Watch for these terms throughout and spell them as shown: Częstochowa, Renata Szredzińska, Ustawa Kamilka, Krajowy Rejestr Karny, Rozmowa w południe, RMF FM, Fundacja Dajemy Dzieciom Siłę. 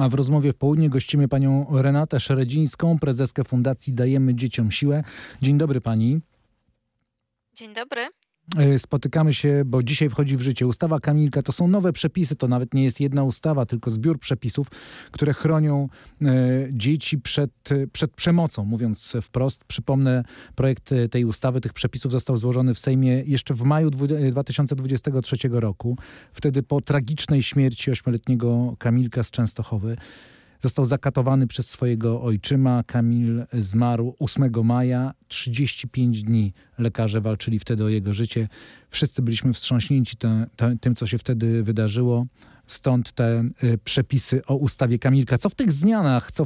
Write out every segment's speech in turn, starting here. A w rozmowie w południe gościmy panią Renatę Szredzińską, prezeskę Fundacji Dajemy Dzieciom Siłę. Dzień dobry pani. Dzień dobry. Spotykamy się, bo dzisiaj wchodzi w życie ustawa Kamilka. To są nowe przepisy, to nawet nie jest jedna ustawa, tylko zbiór przepisów, które chronią dzieci przed przemocą. Mówiąc wprost, przypomnę, projekt tej ustawy, tych przepisów został złożony w Sejmie jeszcze w maju 2023 roku. Wtedy po tragicznej śmierci 8-letniego Kamilka z Częstochowy. Został zakatowany przez swojego ojczyma. Kamil zmarł 8 maja. 35 dni lekarze walczyli wtedy o jego życie. Wszyscy byliśmy wstrząśnięci tym, co się wtedy wydarzyło. Stąd te przepisy o ustawie Kamilka. Co w tych zmianach, co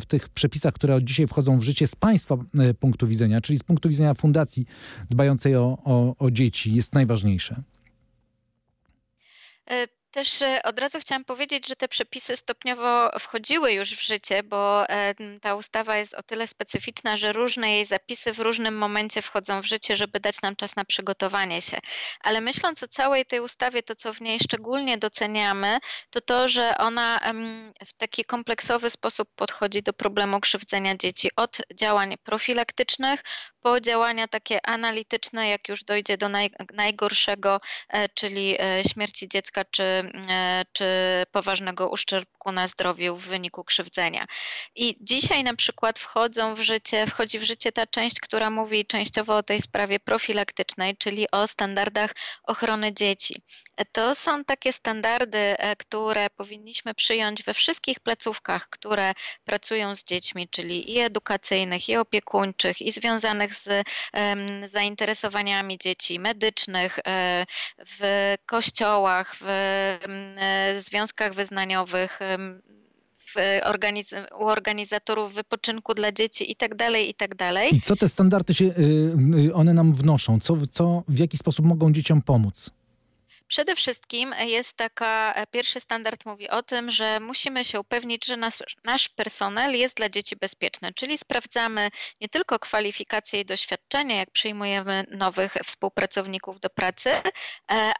w tych przepisach, które od dzisiaj wchodzą w życie z państwa punktu widzenia, czyli z punktu widzenia fundacji dbającej o dzieci, jest najważniejsze? Też od razu chciałam powiedzieć, że te przepisy stopniowo wchodziły już w życie, bo ta ustawa jest o tyle specyficzna, że różne jej zapisy w różnym momencie wchodzą w życie, żeby dać nam czas na przygotowanie się. Ale myśląc o całej tej ustawie, to co w niej szczególnie doceniamy, to to, że ona w taki kompleksowy sposób podchodzi do problemu krzywdzenia dzieci. Od działań profilaktycznych po działania takie analityczne, jak już dojdzie do najgorszego, czyli śmierci dziecka czy poważnego uszczerbku na zdrowiu w wyniku krzywdzenia. I dzisiaj na przykład wchodzi w życie ta część, która mówi częściowo o tej sprawie profilaktycznej, czyli o standardach ochrony dzieci. To są takie standardy, które powinniśmy przyjąć we wszystkich placówkach, które pracują z dziećmi, czyli i edukacyjnych, i opiekuńczych, i związanych z zainteresowaniami dzieci, medycznych, w kościołach, w związkach wyznaniowych, u organizatorów wypoczynku dla dzieci i tak dalej, i tak dalej. I co te standardy one nam wnoszą? W jaki sposób mogą dzieciom pomóc? Przede wszystkim pierwszy standard mówi o tym, że musimy się upewnić, że nasz personel jest dla dzieci bezpieczny, czyli sprawdzamy nie tylko kwalifikacje i doświadczenie, jak przyjmujemy nowych współpracowników do pracy,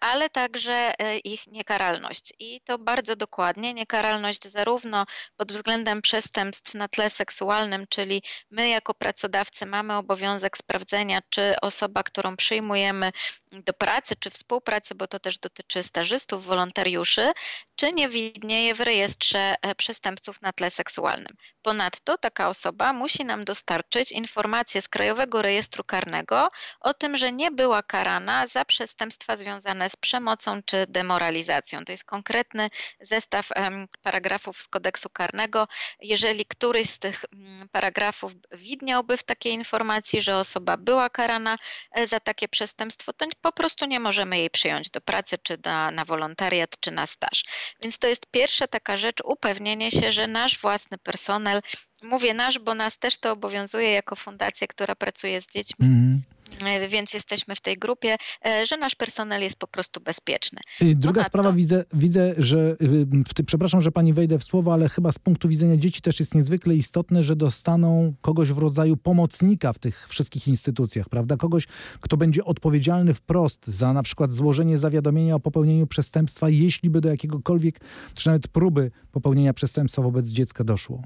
ale także ich niekaralność. I to bardzo dokładnie, niekaralność zarówno pod względem przestępstw na tle seksualnym, czyli my jako pracodawcy mamy obowiązek sprawdzenia, czy osoba, którą przyjmujemy do pracy, czy współpracy, bo to też dotyczy stażystów, wolontariuszy, czy nie widnieje w rejestrze przestępców na tle seksualnym. Ponadto taka osoba musi nam dostarczyć informację z Krajowego Rejestru Karnego o tym, że nie była karana za przestępstwa związane z przemocą czy demoralizacją. To jest konkretny zestaw paragrafów z kodeksu karnego. Jeżeli któryś z tych paragrafów widniałby w takiej informacji, że osoba była karana za takie przestępstwo, to po prostu nie możemy jej przyjąć do pracy, czy na wolontariat, czy na staż. Więc to jest pierwsza taka rzecz, upewnienie się, że nasz własny personel, mówię nasz, bo nas też to obowiązuje jako fundację, która pracuje z dziećmi, więc jesteśmy w tej grupie, że nasz personel jest po prostu bezpieczny. Druga sprawa, widzę, że, przepraszam, że pani wejdę w słowo, ale chyba z punktu widzenia dzieci też jest niezwykle istotne, że dostaną kogoś w rodzaju pomocnika w tych wszystkich instytucjach, prawda? Kogoś, kto będzie odpowiedzialny wprost za na przykład złożenie zawiadomienia o popełnieniu przestępstwa, jeśli by do jakiegokolwiek, czy nawet próby popełnienia przestępstwa wobec dziecka doszło.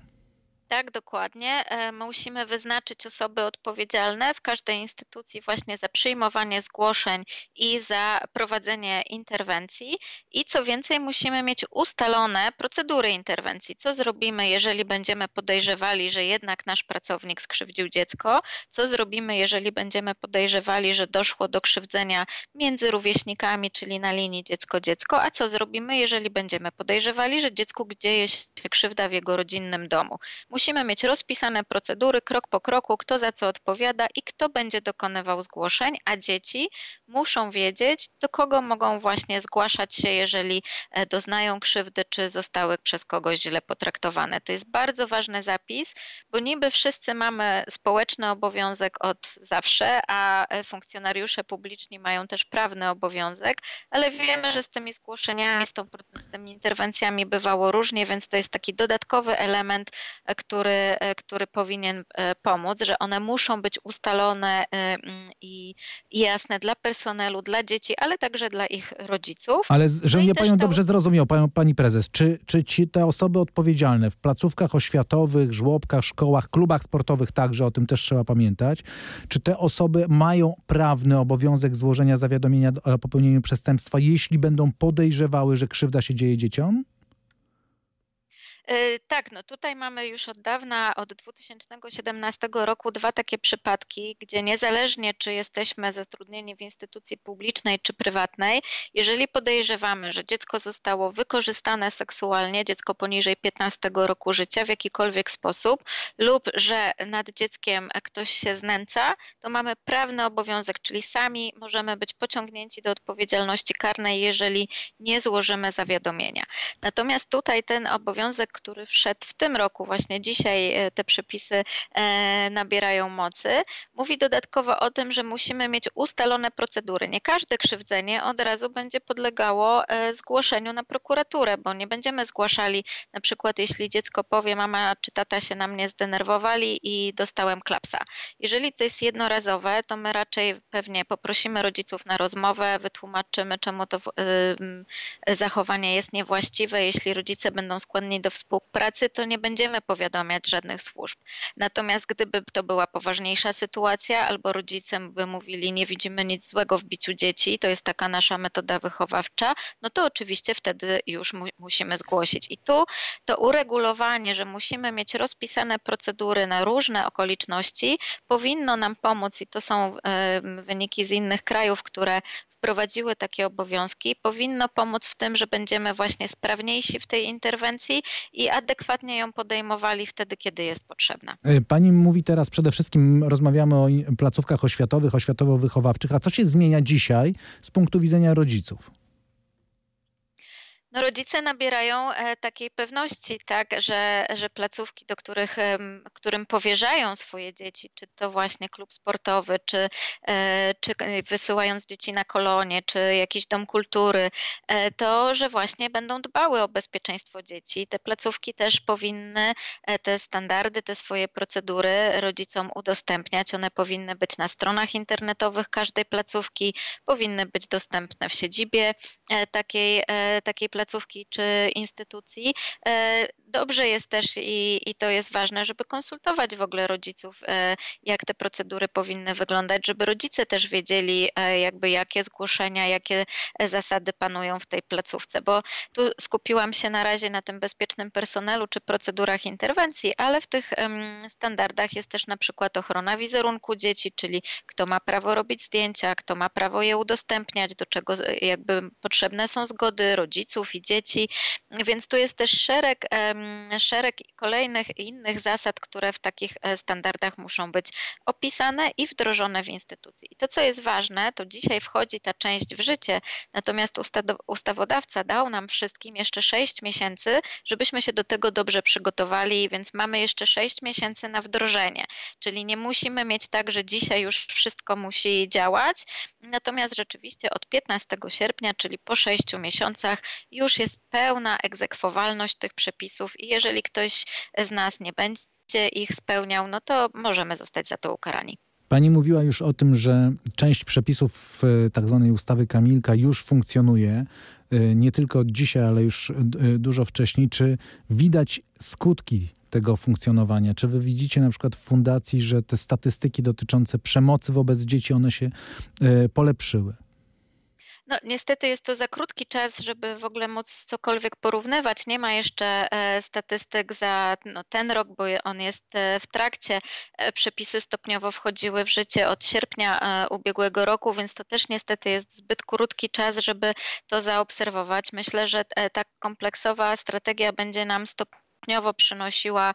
Tak, dokładnie. Musimy wyznaczyć osoby odpowiedzialne w każdej instytucji właśnie za przyjmowanie zgłoszeń i za prowadzenie interwencji. I co więcej, musimy mieć ustalone procedury interwencji. Co zrobimy, jeżeli będziemy podejrzewali, że jednak nasz pracownik skrzywdził dziecko? Co zrobimy, jeżeli będziemy podejrzewali, że doszło do krzywdzenia między rówieśnikami, czyli na linii dziecko-dziecko? A co zrobimy, jeżeli będziemy podejrzewali, że dziecku dzieje się krzywda w jego rodzinnym domu? Musimy mieć rozpisane procedury krok po kroku, kto za co odpowiada i kto będzie dokonywał zgłoszeń, a dzieci muszą wiedzieć, do kogo mogą właśnie zgłaszać się, jeżeli doznają krzywdy, czy zostały przez kogoś źle potraktowane. To jest bardzo ważny zapis, bo niby wszyscy mamy społeczny obowiązek od zawsze, a funkcjonariusze publiczni mają też prawny obowiązek, ale wiemy, że z tymi zgłoszeniami, z tymi interwencjami bywało różnie, więc to jest taki dodatkowy element, który powinien pomóc, że one muszą być ustalone i jasne dla personelu, dla dzieci, ale także dla ich rodziców. Ale żebym mnie Panią dobrze zrozumiał, Pani Prezes, czy te osoby odpowiedzialne w placówkach oświatowych, żłobkach, szkołach, klubach sportowych także, o tym też trzeba pamiętać, czy te osoby mają prawny obowiązek złożenia zawiadomienia o popełnieniu przestępstwa, jeśli będą podejrzewały, że krzywda się dzieje dzieciom? Tak, no tutaj mamy już od dawna, od 2017 roku 2 takie przypadki, gdzie niezależnie czy jesteśmy zatrudnieni w instytucji publicznej czy prywatnej, jeżeli podejrzewamy, że dziecko zostało wykorzystane seksualnie, dziecko poniżej 15 roku życia w jakikolwiek sposób lub że nad dzieckiem ktoś się znęca, to mamy prawny obowiązek, czyli sami możemy być pociągnięci do odpowiedzialności karnej, jeżeli nie złożymy zawiadomienia. Natomiast tutaj ten obowiązek, który wszedł w tym roku, właśnie dzisiaj te przepisy nabierają mocy, mówi dodatkowo o tym, że musimy mieć ustalone procedury. Nie każde krzywdzenie od razu będzie podlegało zgłoszeniu na prokuraturę, bo nie będziemy zgłaszali, na przykład jeśli dziecko powie, mama czy tata się na mnie zdenerwowali i dostałem klapsa. Jeżeli to jest jednorazowe, to my raczej pewnie poprosimy rodziców na rozmowę, wytłumaczymy, czemu to zachowanie jest niewłaściwe. Jeśli rodzice będą skłonni do współpracy, to nie będziemy powiadamiać żadnych służb. Natomiast gdyby to była poważniejsza sytuacja, albo rodzice by mówili, nie widzimy nic złego w biciu dzieci, to jest taka nasza metoda wychowawcza, no to oczywiście wtedy już musimy zgłosić. I tu to uregulowanie, że musimy mieć rozpisane procedury na różne okoliczności, powinno nam pomóc i to są wyniki z innych krajów, które wprowadziły takie obowiązki, powinno pomóc w tym, że będziemy właśnie sprawniejsi w tej interwencji i adekwatnie ją podejmowali wtedy, kiedy jest potrzebna. Pani mówi teraz przede wszystkim, rozmawiamy o placówkach oświatowych, oświatowo-wychowawczych, a co się zmienia dzisiaj z punktu widzenia rodziców? No rodzice nabierają takiej pewności, tak, że placówki, do którym powierzają swoje dzieci, czy to właśnie klub sportowy, czy wysyłając dzieci na kolonie, czy jakiś dom kultury, to, że właśnie będą dbały o bezpieczeństwo dzieci. Te placówki też powinny te standardy, te swoje procedury rodzicom udostępniać. One powinny być na stronach internetowych każdej placówki, powinny być dostępne w siedzibie takiej placówki czy instytucji. Dobrze jest też i to jest ważne, żeby konsultować w ogóle rodziców, jak te procedury powinny wyglądać, żeby rodzice też wiedzieli jakie zgłoszenia, jakie zasady panują w tej placówce, bo tu skupiłam się na razie na tym bezpiecznym personelu czy procedurach interwencji, ale w tych standardach jest też na przykład ochrona wizerunku dzieci, czyli kto ma prawo robić zdjęcia, kto ma prawo je udostępniać, do czego jakby potrzebne są zgody rodziców i dzieci, więc tu jest też szereg kolejnych innych zasad, które w takich standardach muszą być opisane i wdrożone w instytucji. I to, co jest ważne, to dzisiaj wchodzi ta część w życie, natomiast ustawodawca dał nam wszystkim jeszcze 6 miesięcy, żebyśmy się do tego dobrze przygotowali, więc mamy jeszcze 6 miesięcy na wdrożenie, czyli nie musimy mieć tak, że dzisiaj już wszystko musi działać, natomiast rzeczywiście od 15 sierpnia, czyli po 6 miesiącach, już jest pełna egzekwowalność tych przepisów i jeżeli ktoś z nas nie będzie ich spełniał, no to możemy zostać za to ukarani. Pani mówiła już o tym, że część przepisów tak zwanej ustawy Kamilka już funkcjonuje, nie tylko dzisiaj, ale już dużo wcześniej. Czy widać skutki tego funkcjonowania? Czy wy widzicie na przykład w fundacji, że te statystyki dotyczące przemocy wobec dzieci, one się polepszyły? No, niestety jest to za krótki czas, żeby w ogóle móc cokolwiek porównywać. Nie ma jeszcze statystyk za ten rok, bo on jest w trakcie. Przepisy stopniowo wchodziły w życie od sierpnia ubiegłego roku, więc to też niestety jest zbyt krótki czas, żeby to zaobserwować. Myślę, że ta kompleksowa strategia będzie nam stopniowo przynosiła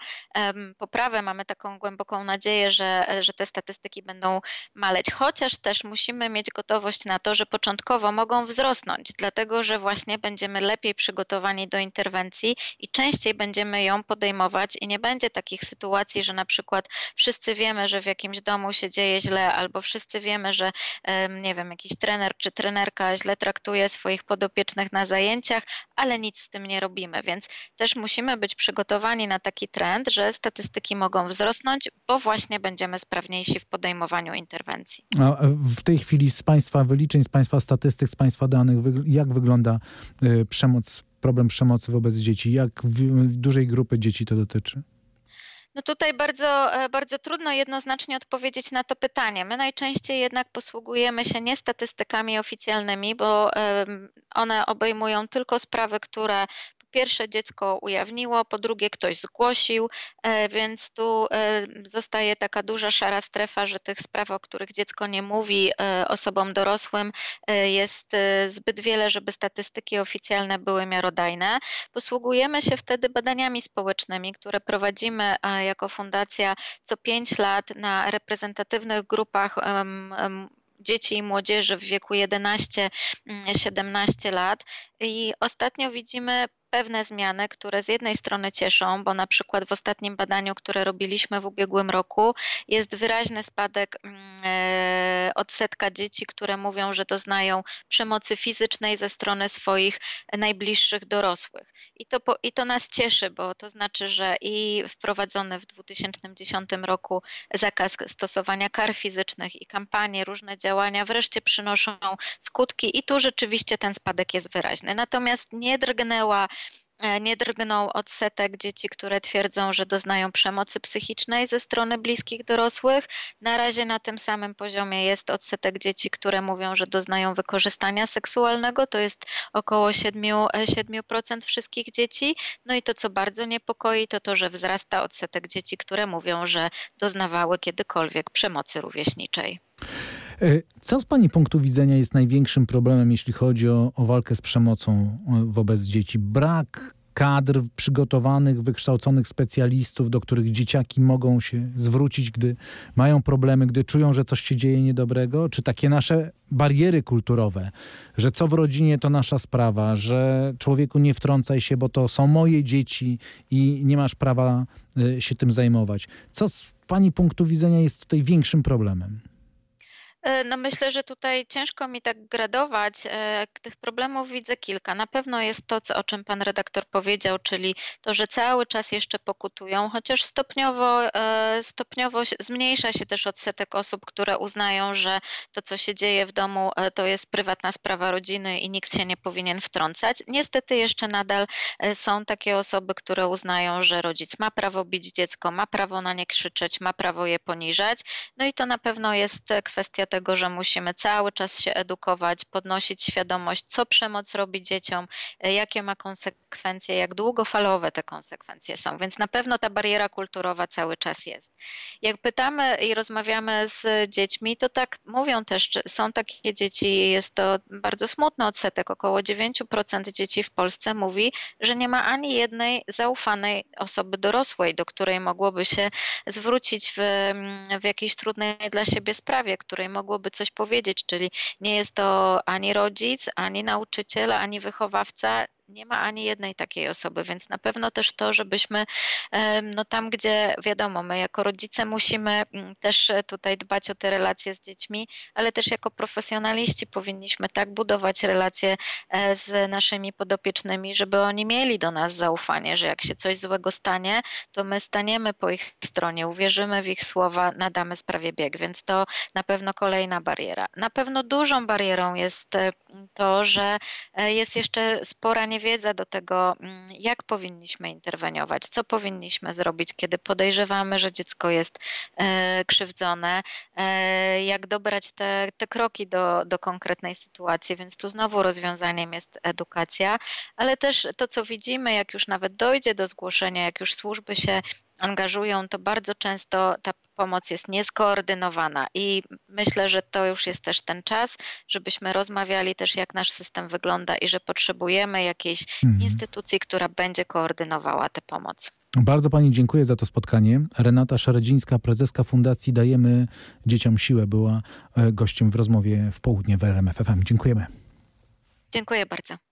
poprawę. Mamy taką głęboką nadzieję, że te statystyki będą maleć. Chociaż też musimy mieć gotowość na to, że początkowo mogą wzrosnąć, dlatego że właśnie będziemy lepiej przygotowani do interwencji i częściej będziemy ją podejmować i nie będzie takich sytuacji, że na przykład wszyscy wiemy, że w jakimś domu się dzieje źle albo wszyscy wiemy, że nie wiem, jakiś trener czy trenerka źle traktuje swoich podopiecznych na zajęciach, ale nic z tym nie robimy, więc też musimy być przygotowani przygotowani na taki trend, że statystyki mogą wzrosnąć, bo właśnie będziemy sprawniejsi w podejmowaniu interwencji. A w tej chwili z Państwa wyliczeń, z Państwa statystyk, z Państwa danych, jak wygląda przemoc, problem przemocy wobec dzieci? Jak dużej grupy dzieci to dotyczy? No tutaj bardzo trudno jednoznacznie odpowiedzieć na to pytanie. My najczęściej jednak posługujemy się nie statystykami oficjalnymi, bo one obejmują tylko sprawy, które pierwsze dziecko ujawniło, po drugie ktoś zgłosił, więc tu zostaje taka duża szara strefa, że tych spraw, o których dziecko nie mówi osobom dorosłym, jest zbyt wiele, żeby statystyki oficjalne były miarodajne. Posługujemy się wtedy badaniami społecznymi, które prowadzimy jako fundacja co 5 lat na reprezentatywnych grupach dzieci i młodzieży w wieku 11-17 lat i ostatnio widzimy pewne zmiany, które z jednej strony cieszą, bo na przykład w ostatnim badaniu, które robiliśmy w ubiegłym roku, jest wyraźny spadek odsetka dzieci, które mówią, że doznają przemocy fizycznej ze strony swoich najbliższych dorosłych. I to nas cieszy, bo to znaczy, że i wprowadzony w 2010 roku zakaz stosowania kar fizycznych i kampanie, różne działania wreszcie przynoszą skutki i tu rzeczywiście ten spadek jest wyraźny. Natomiast nie drgnął odsetek dzieci, które twierdzą, że doznają przemocy psychicznej ze strony bliskich dorosłych. Na razie na tym samym poziomie jest odsetek dzieci, które mówią, że doznają wykorzystania seksualnego. To jest około 7% wszystkich dzieci. No i to, co bardzo niepokoi, to to, że wzrasta odsetek dzieci, które mówią, że doznawały kiedykolwiek przemocy rówieśniczej. Co z Pani punktu widzenia jest największym problemem, jeśli chodzi o walkę z przemocą wobec dzieci? Brak kadr przygotowanych, wykształconych specjalistów, do których dzieciaki mogą się zwrócić, gdy mają problemy, gdy czują, że coś się dzieje niedobrego? Czy takie nasze bariery kulturowe, że co w rodzinie to nasza sprawa, że człowieku nie wtrącaj się, bo to są moje dzieci i nie masz prawa się tym zajmować. Co z Pani punktu widzenia jest tutaj większym problemem? No myślę, że tutaj ciężko mi tak gradować. Tych problemów widzę kilka. Na pewno jest to, o czym pan redaktor powiedział, czyli to, że cały czas jeszcze pokutują, chociaż stopniowo zmniejsza się też odsetek osób, które uznają, że to, co się dzieje w domu, to jest prywatna sprawa rodziny i nikt się nie powinien wtrącać. Niestety jeszcze nadal są takie osoby, które uznają, że rodzic ma prawo bić dziecko, ma prawo na nie krzyczeć, ma prawo je poniżać. No i to na pewno jest kwestia tego, że musimy cały czas się edukować, podnosić świadomość, co przemoc robi dzieciom, jakie ma konsekwencje, jak długofalowe te konsekwencje są. Więc na pewno ta bariera kulturowa cały czas jest. Jak pytamy i rozmawiamy z dziećmi, to tak mówią też, że są takie dzieci, jest to bardzo smutny odsetek, około 9% dzieci w Polsce mówi, że nie ma ani jednej zaufanej osoby dorosłej, do której mogłoby się zwrócić w jakiejś trudnej dla siebie sprawie, której mogłoby coś powiedzieć, czyli nie jest to ani rodzic, ani nauczyciel, ani wychowawca, nie ma ani jednej takiej osoby, więc na pewno też to, żebyśmy tam, gdzie wiadomo, my jako rodzice musimy też tutaj dbać o te relacje z dziećmi, ale też jako profesjonaliści powinniśmy tak budować relacje z naszymi podopiecznymi, żeby oni mieli do nas zaufanie, że jak się coś złego stanie, to my staniemy po ich stronie, uwierzymy w ich słowa, nadamy sprawie bieg, więc to na pewno kolejna bariera. Na pewno dużą barierą jest to, że jest jeszcze spora niewiedza do tego, jak powinniśmy interweniować, co powinniśmy zrobić, kiedy podejrzewamy, że dziecko jest krzywdzone, jak dobrać te kroki do konkretnej sytuacji, więc tu znowu rozwiązaniem jest edukacja, ale też to, co widzimy, jak już nawet dojdzie do zgłoszenia, jak już służby się angażują, to bardzo często ta pomoc jest nieskoordynowana i myślę, że to już jest też ten czas, żebyśmy rozmawiali też, jak nasz system wygląda i że potrzebujemy jakiejś instytucji, która będzie koordynowała tę pomoc. Bardzo Pani dziękuję za to spotkanie. Renata Szredzińska, prezeska Fundacji Dajemy Dzieciom Siłę, była gościem w rozmowie w południe w RMF FM. Dziękujemy. Dziękuję bardzo.